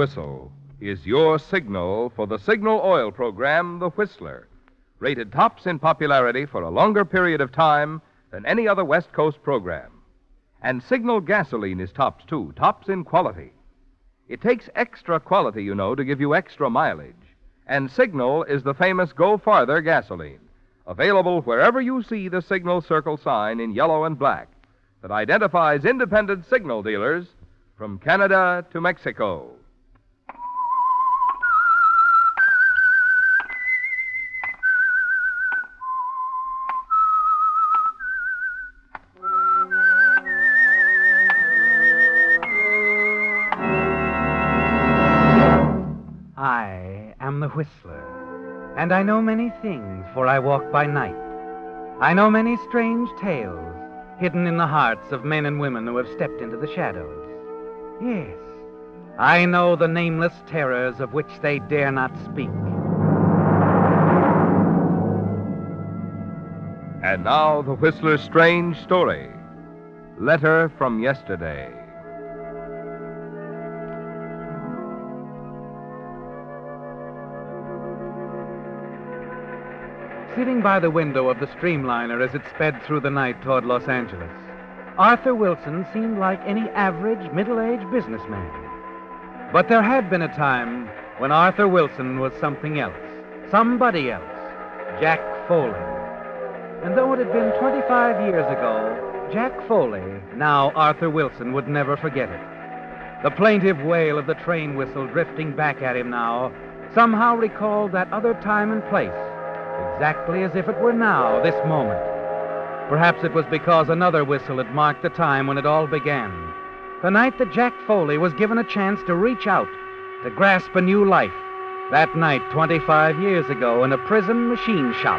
whistle is your signal for the Signal Oil program, The Whistler, rated tops in popularity for a longer period of time than any other West Coast program. And Signal gasoline is tops, too, tops in quality. It takes extra quality, you know, to give you extra mileage. And Signal is the famous Go Farther gasoline, available wherever you see the Signal Circle sign in yellow and black that identifies independent Signal dealers from Canada to Mexico. I am the Whistler, and I know many things, for I walk by night. I know many strange tales hidden in the hearts of men and women who have stepped into the shadows. Yes, I know the nameless terrors of which they dare not speak. And now, the Whistler's strange story, Letter from Yesterday. Sitting by the window of the streamliner as it sped through the night toward Los Angeles, Arthur Wilson seemed like any average middle-aged businessman. But there had been a time when Arthur Wilson was something else, somebody else, Jack Foley. And though it had been 25 years ago, Jack Foley, now Arthur Wilson, would never forget it. The plaintive wail of the train whistle drifting back at him now somehow recalled that other time and place, exactly as if it were now, this moment. Perhaps it was because another whistle had marked the time when it all began, the night that Jack Foley was given a chance to reach out, to grasp a new life, that night 25 years ago in a prison machine shop.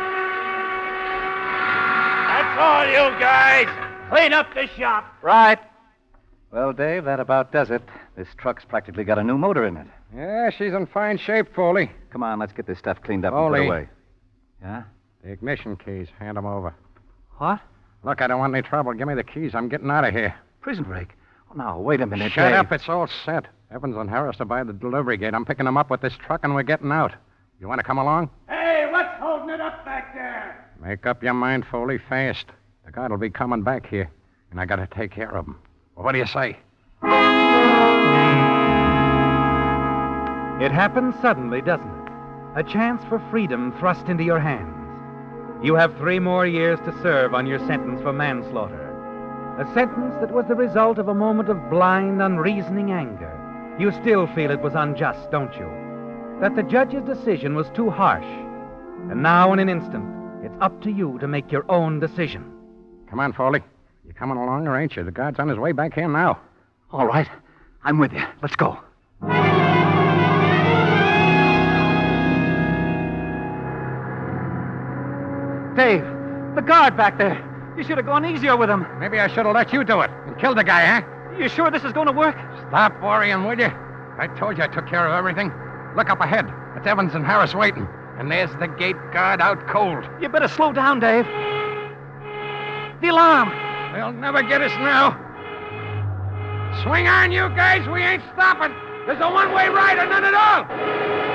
That's all, you guys. Clean up the shop. Right. Well, Dave, that about does it. This truck's practically got a new motor in it. Yeah, she's in fine shape, Foley. Come on, let's get this stuff cleaned up and put away. Yeah? The ignition keys. Hand them over. What? Look, I don't want any trouble. Give me the keys. I'm getting out of here. Prison break? Oh, now, wait a minute, Shut Dave. Up. It's all set. Evans and Harris are by the delivery gate. I'm picking them up with this truck, and we're getting out. You want to come along? Hey, what's holding it up back there? Make up your mind, Foley, fast. The guard will be coming back here, and I got to take care of him. Well, what do you say? It happens suddenly, doesn't it? A chance for freedom thrust into your hands. You have 3 more years to serve on your sentence for manslaughter. A sentence that was the result of a moment of blind, unreasoning anger. You still feel it was unjust, don't you? That the judge's decision was too harsh. And now, in an instant, it's up to you to make your own decision. Come on, Foley. You coming along or ain't you? The guard's on his way back here now. All right. I'm with you. Let's go. Dave, the guard back there. You should have gone easier with him. Maybe I should have let you do it and killed the guy, huh? You sure this is going to work? Stop worrying, will you? I told you I took care of everything. Look up ahead. It's Evans and Harris waiting. And there's the gate guard out cold. You better slow down, Dave. The alarm. They'll never get us now. Swing on, you guys. We ain't stopping. There's a one-way ride or none at all.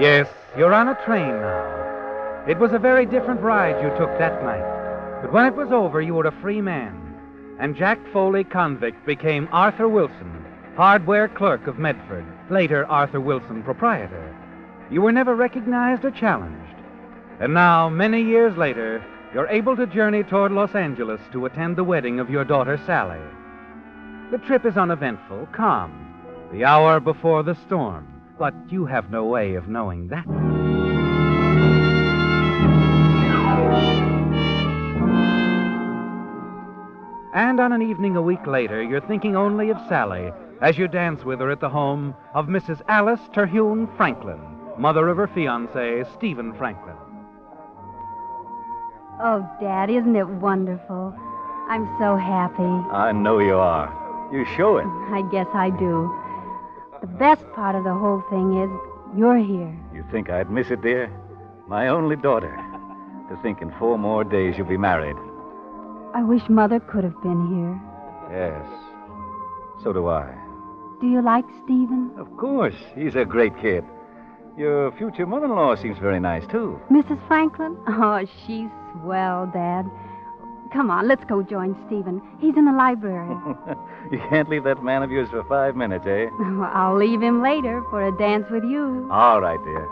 Yes, you're on a train now. It was a very different ride you took that night. But when it was over, you were a free man. And Jack Foley, convict, became Arthur Wilson, hardware clerk of Medford, later Arthur Wilson, proprietor. You were never recognized or challenged. And now, many years later, you're able to journey toward Los Angeles to attend the wedding of your daughter, Sally. The trip is uneventful, calm, the hour before the storm. But you have no way of knowing that. And on an evening a week later, you're thinking only of Sally as you dance with her at the home of Mrs. Alice Terhune Franklin, mother of her fiancé, Stephen Franklin. Oh, Dad, isn't it wonderful? I'm so happy. I know you are. You show it. I guess I do. The best part of the whole thing is you're here. You think I'd miss it, dear? My only daughter. To think in 4 more days you'll be married. I wish Mother could have been here. Yes, so do I. Do you like Stephen? Of course. He's a great kid. Your future mother-in-law seems very nice, too. Mrs. Franklin? Oh, she's swell, Dad. Come on, let's go join Stephen. He's in the library. You can't leave that man of yours for 5 minutes, eh? Well, I'll leave him later for a dance with you. All right, dear.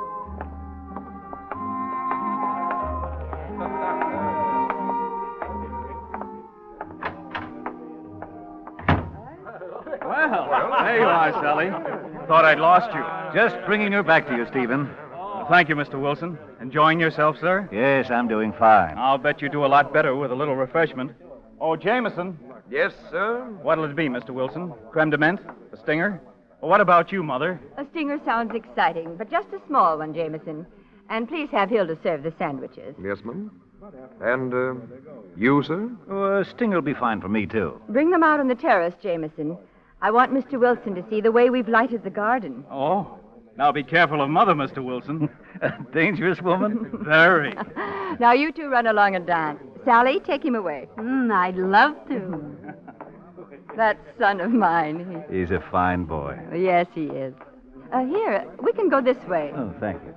Well, there you are, Sally. Thought I'd lost you. Just bringing her back to you, Stephen. Thank you, Mr. Wilson. Enjoying yourself, sir? Yes, I'm doing fine. I'll bet you do a lot better with a little refreshment. Oh, Jameson. Yes, sir? What'll it be, Mr. Wilson? Creme de menthe? A stinger? Well, what about you, Mother? A stinger sounds exciting, but just a small one, Jameson. And please have Hilda serve the sandwiches. Yes, ma'am. And you, sir? Oh, a stinger will be fine for me, too. Bring them out on the terrace, Jameson. I want Mr. Wilson to see the way we've lighted the garden. Oh, now be careful of Mother, Mr. Wilson. A dangerous woman? Very. Now you two run along and dance. Sally, take him away. I'd love to. That son of mine. He's a fine boy. Yes, he is. Here, we can go this way. Oh, thank you.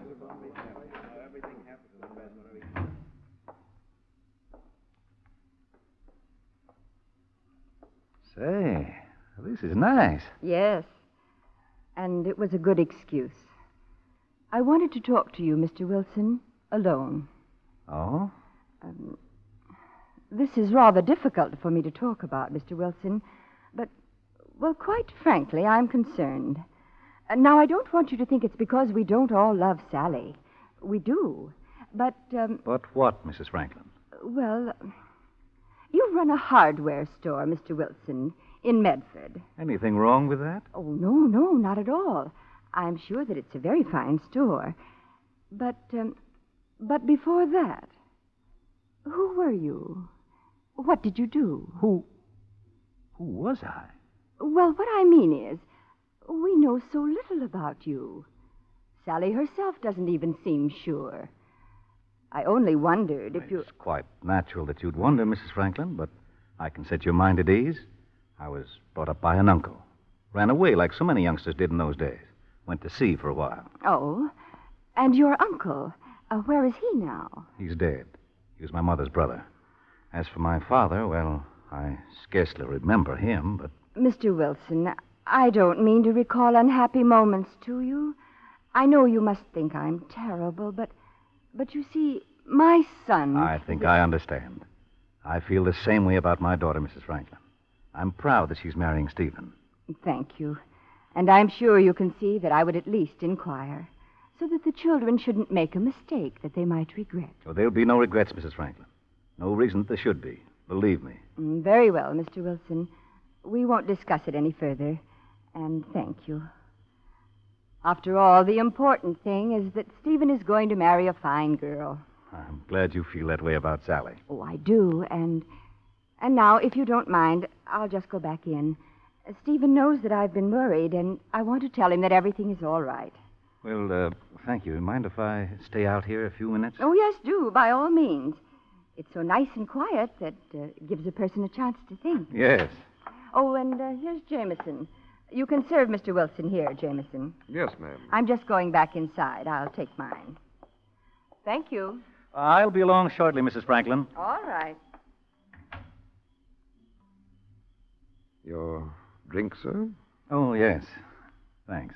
Say, this is nice. Yes. And it was a good excuse. I wanted to talk to you, Mr. Wilson, alone. Oh? This is rather difficult for me to talk about, Mr. Wilson, but, well, quite frankly, I'm concerned. Now, I don't want you to think it's because we don't all love Sally. We do, but... But what, Mrs. Franklin? Well, you run a hardware store, Mr. Wilson, in Medford. Anything wrong with that? Oh, no, not at all. I'm sure that it's a very fine store. But before that, who were you? What did you do? Who was I? Well, what I mean is, we know so little about you. Sally herself doesn't even seem sure. I only wondered if you... It's quite natural that you'd wonder, Mrs. Franklin, but I can set your mind at ease. I was brought up by an uncle. Ran away like so many youngsters did in those days. Went to sea for a while. Oh, and your uncle, where is he now? He's dead. He was my mother's brother. As for my father, well, I scarcely remember him, but... Mr. Wilson, I don't mean to recall unhappy moments to you. I know you must think I'm terrible, but you see, my son... I think I understand. I feel the same way about my daughter, Mrs. Franklin. I'm proud that she's marrying Stephen. Thank you. And I'm sure you can see that I would at least inquire, so that the children shouldn't make a mistake that they might regret. Oh, there'll be no regrets, Mrs. Franklin. No reason that there should be. Believe me. Very well, Mr. Wilson. We won't discuss it any further. And thank you. After all, the important thing is that Stephen is going to marry a fine girl. I'm glad you feel that way about Sally. Oh, I do, and now, if you don't mind, I'll just go back in. Stephen knows that I've been worried, and I want to tell him that everything is all right. Well, thank you. Mind if I stay out here a few minutes? Oh, yes, do, by all means. It's so nice and quiet that it gives a person a chance to think. Yes. Oh, and here's Jameson. You can serve Mr. Wilson here, Jameson. Yes, ma'am. I'm just going back inside. I'll take mine. Thank you. I'll be along shortly, Mrs. Franklin. All right. Your drink, sir? Oh, yes. Thanks.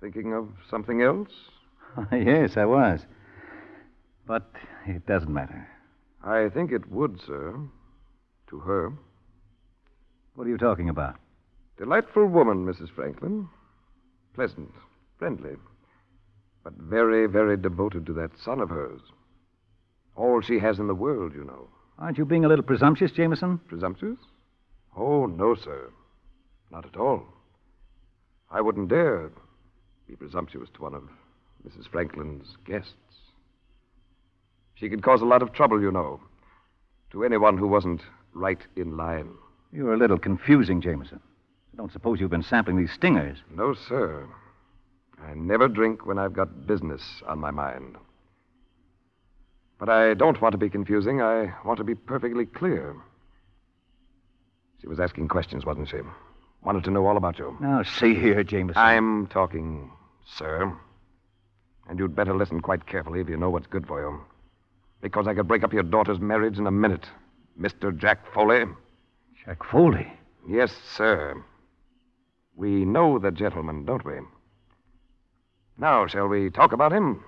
Thinking of something else? Yes, I was. But it doesn't matter. I think it would, sir. To her. What are you talking about? Delightful woman, Mrs. Franklin. Pleasant, friendly, but very, very devoted to that son of hers. All she has in the world, you know. Aren't you being a little presumptuous, Jameson? Presumptuous? Oh, no, sir. Not at all. I wouldn't dare be presumptuous to one of Mrs. Franklin's guests. She could cause a lot of trouble, you know, to anyone who wasn't right in line. You're a little confusing, Jameson. I don't suppose you've been sampling these stingers. No, sir. I never drink when I've got business on my mind. But I don't want to be confusing. I want to be perfectly clear. She was asking questions, wasn't she? Wanted to know all about you. Now, see here, Jameson. I'm talking, sir. And you'd better listen quite carefully if you know what's good for you. Because I could break up your daughter's marriage in a minute. Mr. Jack Foley. Jack Foley? Yes, sir. We know the gentleman, don't we? Now, shall we talk about him?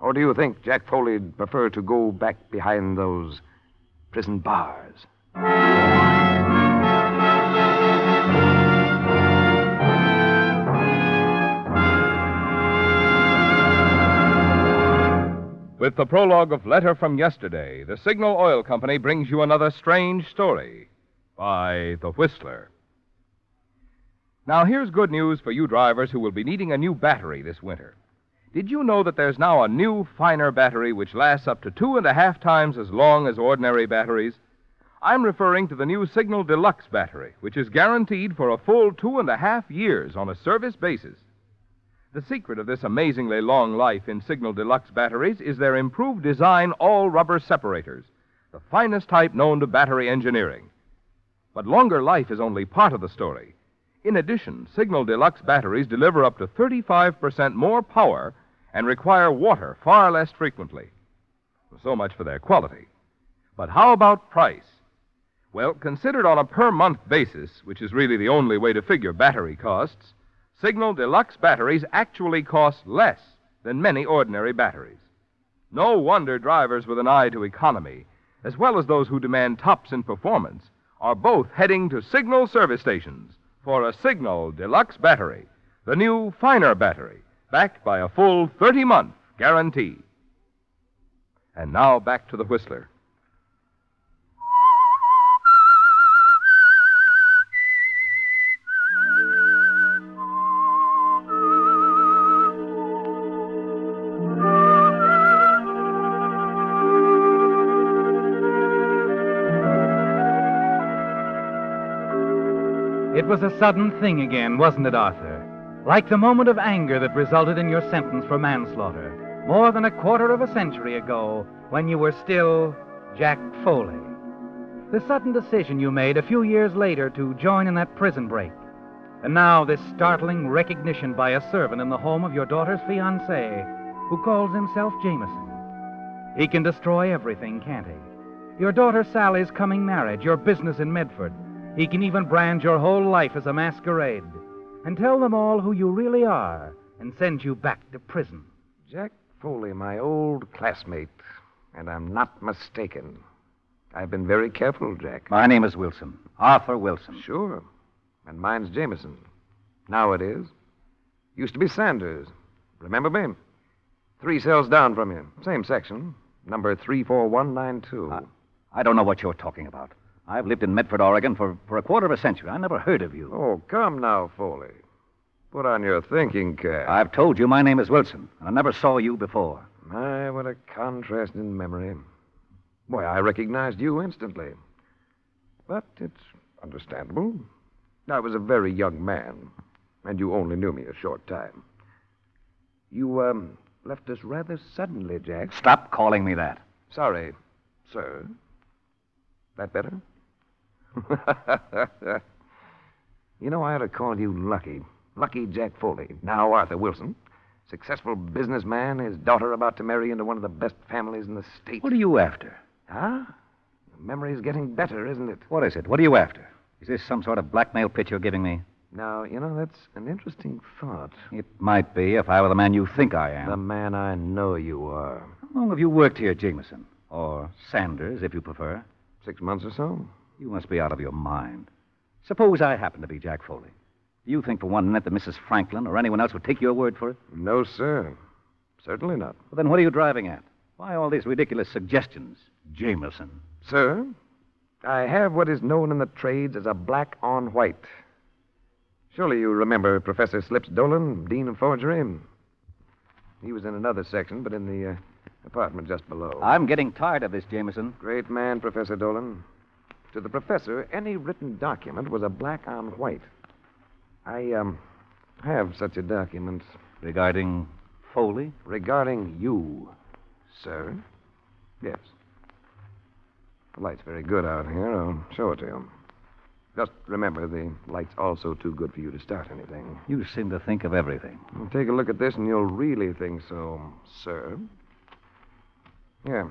Or do you think Jack Foley'd prefer to go back behind those prison bars? With the prologue of Letter from Yesterday, the Signal Oil Company brings you another strange story by The Whistler. Now, here's good news for you drivers who will be needing a new battery this winter. Did you know that there's now a new, finer battery which lasts up to 2.5 times as long as ordinary batteries? I'm referring to the new Signal Deluxe battery, which is guaranteed for a full 2.5 years on a service basis. The secret of this amazingly long life in Signal Deluxe batteries is their improved design all-rubber separators, the finest type known to battery engineering. But longer life is only part of the story. In addition, Signal Deluxe batteries deliver up to 35% more power and require water far less frequently. So much for their quality. But how about price? Well, considered on a per-month basis, which is really the only way to figure battery costs, Signal Deluxe batteries actually cost less than many ordinary batteries. No wonder drivers with an eye to economy, as well as those who demand tops in performance, are both heading to Signal service stations for a Signal Deluxe battery, the new, finer battery, backed by a full 30-month guarantee. And now back to the Whistler. It was a sudden thing again, wasn't it, Arthur? Like the moment of anger that resulted in your sentence for manslaughter, more than 25 years ago, when you were still Jack Foley. The sudden decision you made a few years later to join in that prison break. And now this startling recognition by a servant in the home of your daughter's fiancé, who calls himself Jameson. He can destroy everything, can't he? Your daughter Sally's coming marriage, your business in Medford. He can even brand your whole life as a masquerade and tell them all who you really are and send you back to prison. Jack Foley, my old classmate, and I'm not mistaken. I've been very careful, Jack. My name is Wilson, Arthur Wilson. Sure, and mine's Jameson. Now it is. Used to be Sanders. Remember me? 3 cells down from you. Same section, number 34192. I don't know what you're talking about. I've lived in Medford, Oregon for 25 years. I never heard of you. Oh, come now, Foley. Put on your thinking cap. I've told you my name is Wilson, and I never saw you before. My, what a contrast in memory. Boy, I recognized you instantly. But it's understandable. I was a very young man, and you only knew me a short time. You, left us rather suddenly, Jack. Stop calling me that. Sorry, sir. That better? You know, I ought to call you lucky. Lucky Jack Foley, now Arthur Wilson. Successful businessman, his daughter about to marry into one of the best families in the state. What are you after? Huh? The memory's getting better, isn't it? What is it? What are you after? Is this some sort of blackmail pitch you're giving me? Now, you know, that's an interesting thought. It might be if I were the man you think I am. The man I know you are. How long have you worked here, Jameson? Or Sanders, if you prefer. 6 months or so. You must be out of your mind. Suppose I happen to be Jack Foley. Do you think for one minute that Mrs. Franklin or anyone else would take your word for it? No, sir. Certainly not. Well, then what are you driving at? Why all these ridiculous suggestions, Jameson? Sir, I have what is known in the trades as a black on white. Surely you remember Professor Slips Dolan, Dean of Forgery? He was in another section, but in the apartment just below. I'm getting tired of this, Jameson. Great man, Professor Dolan. To the professor, any written document was a black on white. I have such a document. Regarding Foley? Regarding you, sir. Yes. The light's very good out here. I'll show it to you. Just remember, the light's also too good for you to start anything. You seem to think of everything. Well, take a look at this and you'll really think so, sir. Yeah.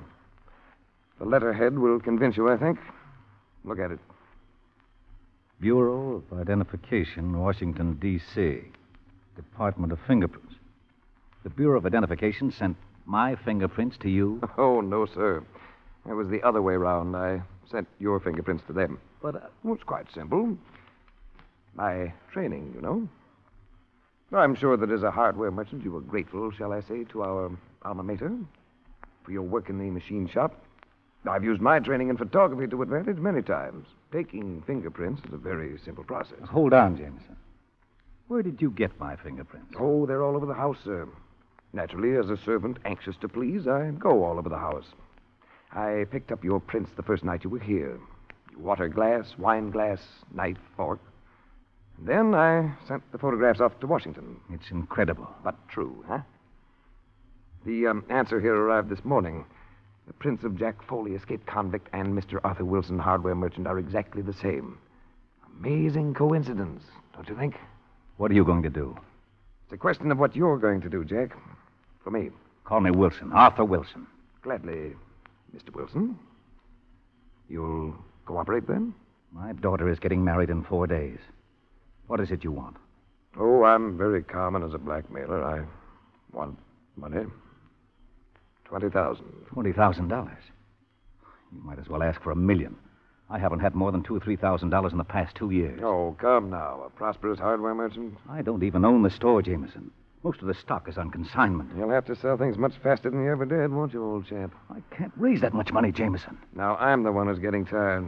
The letterhead will convince you, I think. Look at it. Bureau of Identification, Washington, D.C. Department of Fingerprints. The Bureau of Identification sent my fingerprints to you? Oh, no, sir. It was the other way round. I sent your fingerprints to them. But well, it's quite simple. My training, you know. I'm sure that as a hardware merchant, you were grateful, shall I say, to our alma mater for your work in the machine shop. I've used my training in photography to advantage many times. Taking fingerprints is a very simple process. Hold on, Jameson. Where did you get my fingerprints? Oh, they're all over the house, sir. Naturally, as a servant anxious to please, I go all over the house. I picked up your prints the first night you were here. Water glass, wine glass, knife, fork. And then I sent the photographs off to Washington. It's incredible. But true, huh? The answer here arrived this morning. The prints of Jack Foley, escaped convict, and Mr. Arthur Wilson, hardware merchant, are exactly the same. Amazing coincidence, don't you think? What are you going to do? It's a question of what you're going to do, Jack. For me. Call me Wilson, Arthur Wilson. Gladly, Mr. Wilson. You'll cooperate, then? My daughter is getting married in 4 days. What is it you want? Oh, I'm very common as a blackmailer. I want money. $20,000. $20,000? You might as well ask for $1 million. I haven't had more than $2,000 or $3,000 in the past 2 years. Oh, come now. A prosperous hardware merchant? I don't even own the store, Jameson. Most of the stock is on consignment. You'll have to sell things much faster than you ever did, won't you, old chap? I can't raise that much money, Jameson. Now, I'm the one who's getting tired.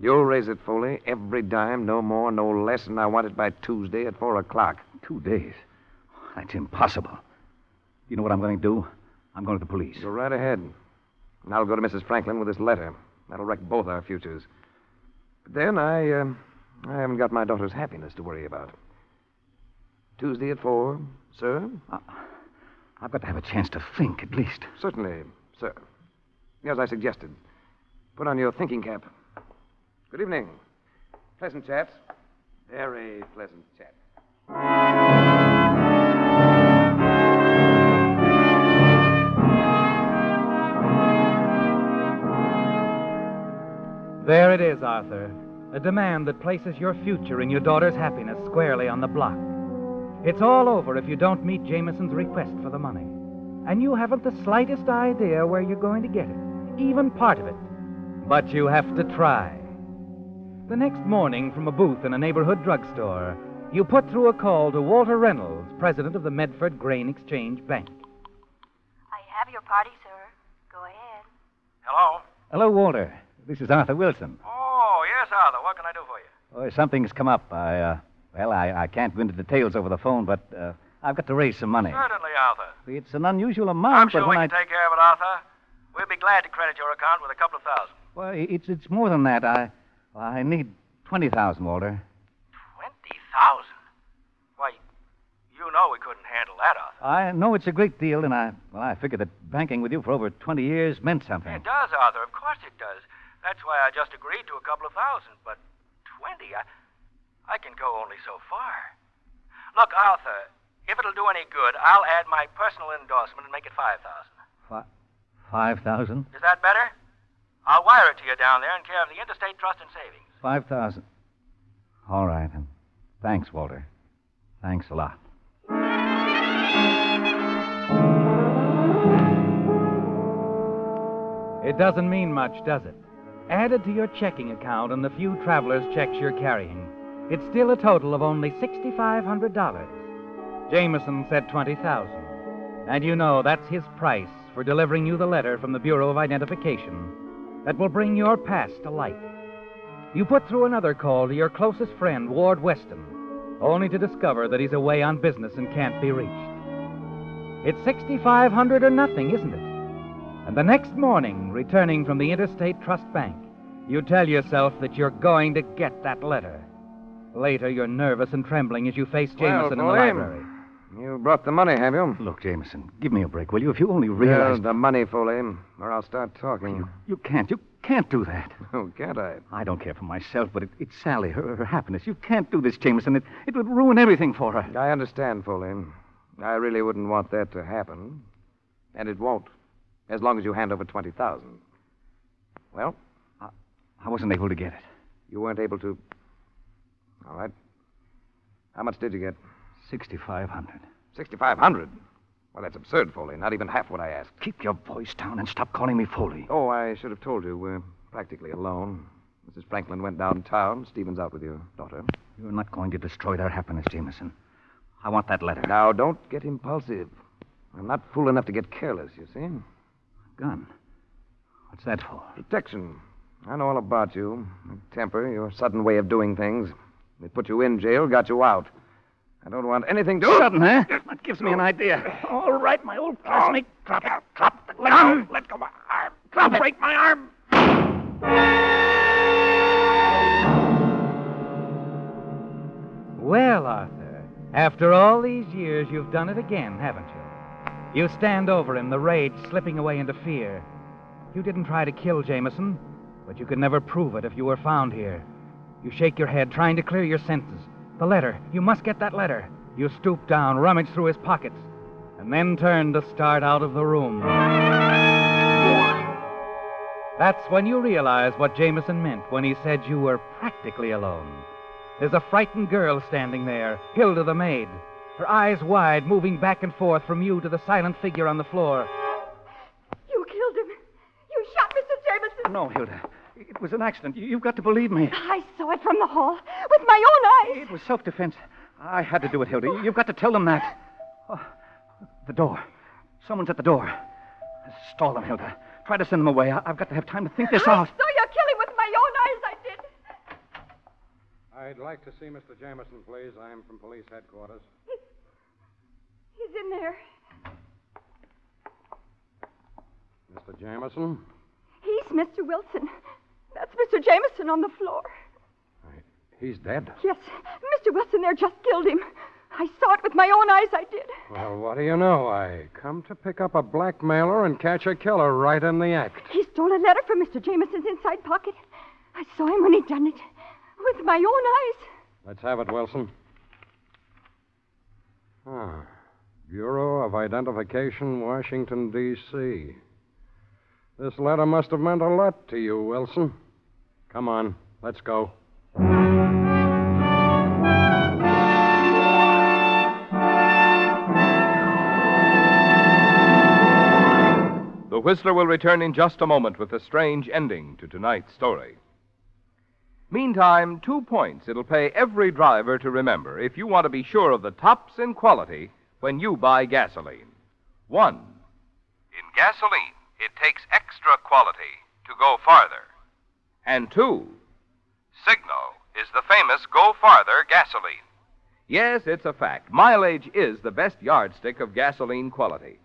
You'll raise it, Foley. Every dime, no more, no less, and I want it by Tuesday at 4 o'clock. 2 days? That's impossible. You know what I'm going to do? I'm going to the police. Go right ahead. And I'll go to Mrs. Franklin with this letter. That'll wreck both our futures. But then I haven't got my daughter's happiness to worry about. Tuesday at 4, sir? I've got to have a chance to think, at least. Certainly, sir. As I suggested, put on your thinking cap. Good evening. Pleasant chaps. Very pleasant chaps. There it is, Arthur. A demand that places your future and your daughter's happiness squarely on the block. It's all over if you don't meet Jameson's request for the money. And you haven't the slightest idea where you're going to get it, even part of it. But you have to try. The next morning, from a booth in a neighborhood drugstore, you put through a call to Walter Reynolds, president of the Medford Grain Exchange Bank. I have your party, sir. Go ahead. Hello? Hello, Walter. This is Arthur Wilson. Oh, yes, Arthur. What can I do for you? Oh, something's come up. I can't go into details over the phone, but I've got to raise some money. Certainly, Arthur. It's an unusual amount, I'm sure we can take care of it, Arthur. We'll be glad to credit your account with a couple of thousand. Well, it's more than that. I need 20,000, Walter. 20,000? Why, you know we couldn't handle that, Arthur. I know it's a great deal, and I figured that banking with you for over 20 years meant something. It does, Arthur. Of course it does. That's why I just agreed to a couple of thousand. But 20, I can go only so far. Look, Arthur, if it'll do any good, I'll add my personal endorsement and make it 5,000. 5,000? Is that better? I'll wire it to you down there in care of the Interstate Trust and Savings. 5,000. All right. Thanks, Walter. Thanks a lot. It doesn't mean much, does it? Added to your checking account and the few travelers' checks you're carrying, it's still a total of only $6,500. Jameson said $20,000. And you know that's his price for delivering you the letter from the Bureau of Identification that will bring your past to light. You put through another call to your closest friend, Ward Weston, only to discover that he's away on business and can't be reached. It's $6,500 or nothing, isn't it? And the next morning, returning from the Interstate Trust Bank, you tell yourself that you're going to get that letter. Later, you're nervous and trembling as you face Jameson in the library. You brought the money, have you? Look, Jameson, give me a break, will you? If you only realize... Yeah, the money, Foley, or I'll start talking. You can't do that. Oh, can't I? I don't care for myself, but it's Sally, her happiness. You can't do this, Jameson. It would ruin everything for her. I understand, Foley. I really wouldn't want that to happen. And it won't, as long as you hand over $20,000. Well? I wasn't able to get it. You weren't able to? All right. How much did you get? $6,500. $6,500? Well, that's absurd, Foley. Not even half what I asked. Keep your voice down and stop calling me Foley. Oh, I should have told you. We're practically alone. Mrs. Franklin went downtown. Stephen's out with your daughter. You're not going to destroy their happiness, Jameson. I want that letter. Now, don't get impulsive. I'm not fool enough to get careless, you see. A gun? What's that for? Protection. I know all about you. Your temper, your sudden way of doing things. They put you in jail, got you out. I don't want anything to... Sudden, huh? That gives me an idea. All right, my old classmate. Oh, drop it. Drop the gun. Let go of my arm. Drop it. Break my arm. Well, Arthur, after all these years, you've done it again, haven't you? You stand over him, the rage slipping away into fear. You didn't try to kill Jameson, but you could never prove it if you were found here. You shake your head, trying to clear your senses. The letter. You must get that letter. You stoop down, rummage through his pockets, and then turn to start out of the room. That's when you realize what Jameson meant when he said you were practically alone. There's a frightened girl standing there, Hilda the maid, her eyes wide, moving back and forth from you to the silent figure on the floor. You killed him. You shot Mr. Jameson. No, Hilda. It was an accident. You've got to believe me. I saw it from the hall with my own eyes. It was self-defense. I had to do it, Hilda. You've got to tell them that. Oh, the door. Someone's at the door. Stall them, Hilda. Try to send them away. I've got to have time to think this out. I saw you kill him with my own eyes. I did. I'd like to see Mr. Jameson, please. I'm from police headquarters. He's in there. Mr. Jameson? He's Mr. Wilson. That's Mr. Jameson on the floor. He's dead? Yes. Mr. Wilson there just killed him. I saw it with my own eyes, I did. Well, what do you know? I come to pick up a blackmailer and catch a killer right in the act. He stole a letter from Mr. Jameson's inside pocket. I saw him when he done it. With my own eyes. Let's have it, Wilson. Ah. Bureau of Identification, Washington, D.C. This letter must have meant a lot to you, Wilson. Come on, let's go. The Whistler will return in just a moment with a strange ending to tonight's story. Meantime, 2 points it'll pay every driver to remember if you want to be sure of the tops in quality when you buy gasoline. 1. In gasoline, it takes extra quality to go farther. And 2, Signal is the famous Go Farther gasoline. Yes, it's a fact. Mileage is the best yardstick of gasoline quality.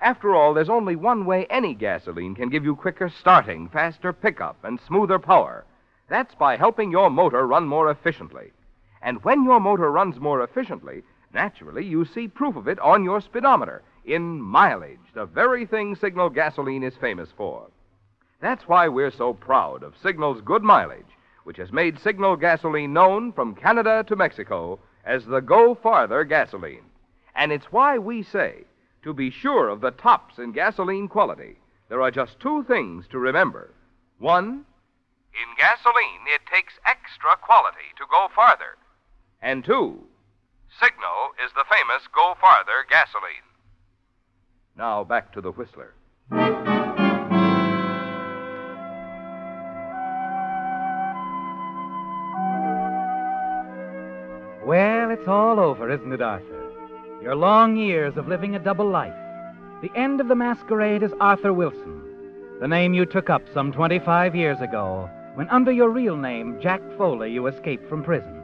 After all, there's only one way any gasoline can give you quicker starting, faster pickup, and smoother power. That's by helping your motor run more efficiently. And when your motor runs more efficiently, naturally you see proof of it on your speedometer, in mileage, the very thing Signal gasoline is famous for. That's why we're so proud of Signal's good mileage, which has made Signal gasoline known from Canada to Mexico as the Go Farther gasoline. And it's why we say, to be sure of the tops in gasoline quality, there are just 2 things to remember. 1, in gasoline, it takes extra quality to go farther. And 2, Signal is the famous Go Farther gasoline. Now, back to the Whistler. Well, it's all over, isn't it, Arthur? Your long years of living a double life. The end of the masquerade is Arthur Wilson, the name you took up some 25 years ago, when under your real name, Jack Foley, you escaped from prison.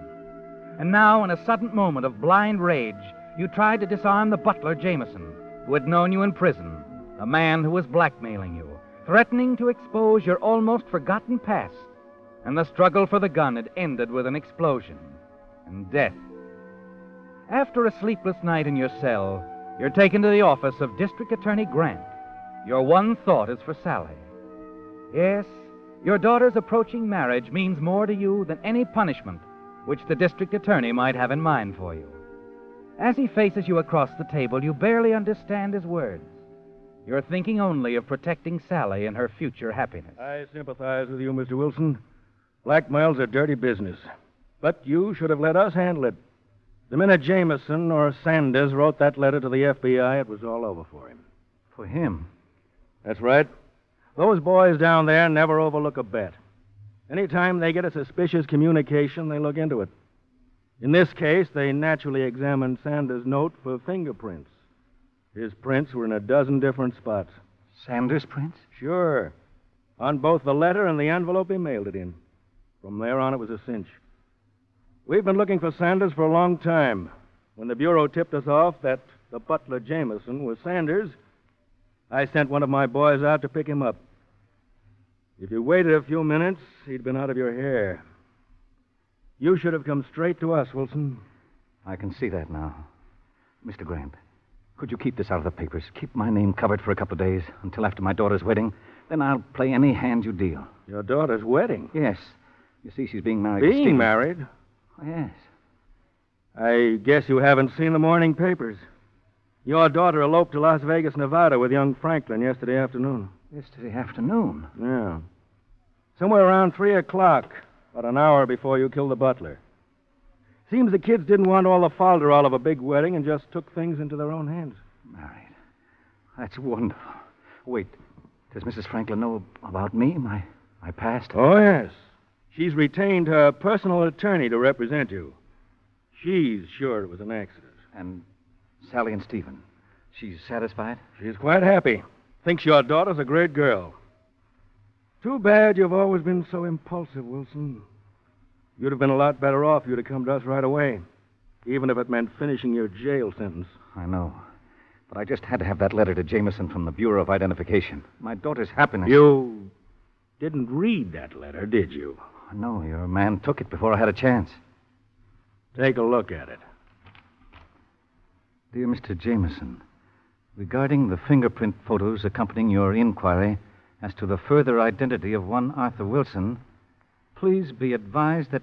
And now, in a sudden moment of blind rage, you tried to disarm the butler, Jameson, who had known you in prison, the man who was blackmailing you, threatening to expose your almost forgotten past, and the struggle for the gun had ended with an explosion and death. After a sleepless night in your cell, you're taken to the office of District Attorney Grant. Your one thought is for Sally. Yes, your daughter's approaching marriage means more to you than any punishment which the district attorney might have in mind for you. As he faces you across the table, you barely understand his words. You're thinking only of protecting Sally and her future happiness. I sympathize with you, Mr. Wilson. Blackmail's a dirty business. But you should have let us handle it. The minute Jameson or Sanders wrote that letter to the FBI, it was all over for him. For him? That's right. Those boys down there never overlook a bet. Anytime they get a suspicious communication, they look into it. In this case, they naturally examined Sanders' note for fingerprints. His prints were in a dozen different spots. Sanders' prints? Sure. On both the letter and the envelope he mailed it in. From there on, it was a cinch. We've been looking for Sanders for a long time. When the Bureau tipped us off that the butler Jameson was Sanders, I sent one of my boys out to pick him up. If you waited a few minutes, he'd been out of your hair. You should have come straight to us, Wilson. I can see that now. Mr. Grant, could you keep this out of the papers? Keep my name covered for a couple of days until after my daughter's wedding. Then I'll play any hand you deal. Your daughter's wedding? Yes. You see, she's being married. Being married? Oh, yes. I guess you haven't seen the morning papers. Your daughter eloped to Las Vegas, Nevada with young Franklin yesterday afternoon. Yesterday afternoon? Yeah. Somewhere around 3 o'clock, about an hour before you killed the butler. Seems the kids didn't want all the falderall of a big wedding and just took things into their own hands. Married. That's wonderful. Wait, does Mrs. Franklin know about me, my past? Oh, yes. She's retained her personal attorney to represent you. She's sure it was an accident. And Sally and Stephen, she's satisfied? She's quite happy. Thinks your daughter's a great girl. Too bad you've always been so impulsive, Wilson. You'd have been a lot better off if you'd have come to us right away, even if it meant finishing your jail sentence. I know. But I just had to have that letter to Jameson from the Bureau of Identification. My daughter's happiness... You didn't read that letter, did you? No, your man took it before I had a chance. Take a look at it. Dear Mr. Jameson, regarding the fingerprint photos accompanying your inquiry as to the further identity of one Arthur Wilson, please be advised that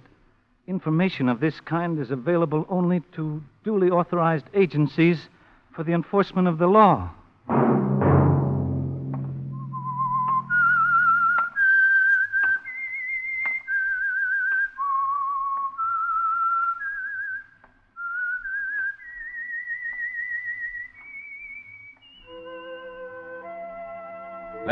information of this kind is available only to duly authorized agencies for the enforcement of the law.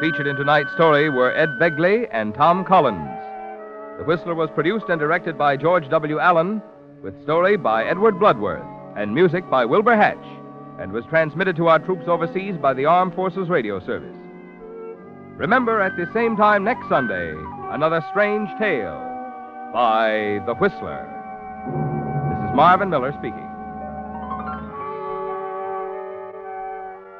Featured in tonight's story were Ed Begley and Tom Collins. The Whistler was produced and directed by George W. Allen, with story by Edward Bloodworth and music by Wilbur Hatch, and was transmitted to our troops overseas by the Armed Forces Radio Service. Remember, at the same time next Sunday, another strange tale by The Whistler. This is Marvin Miller speaking.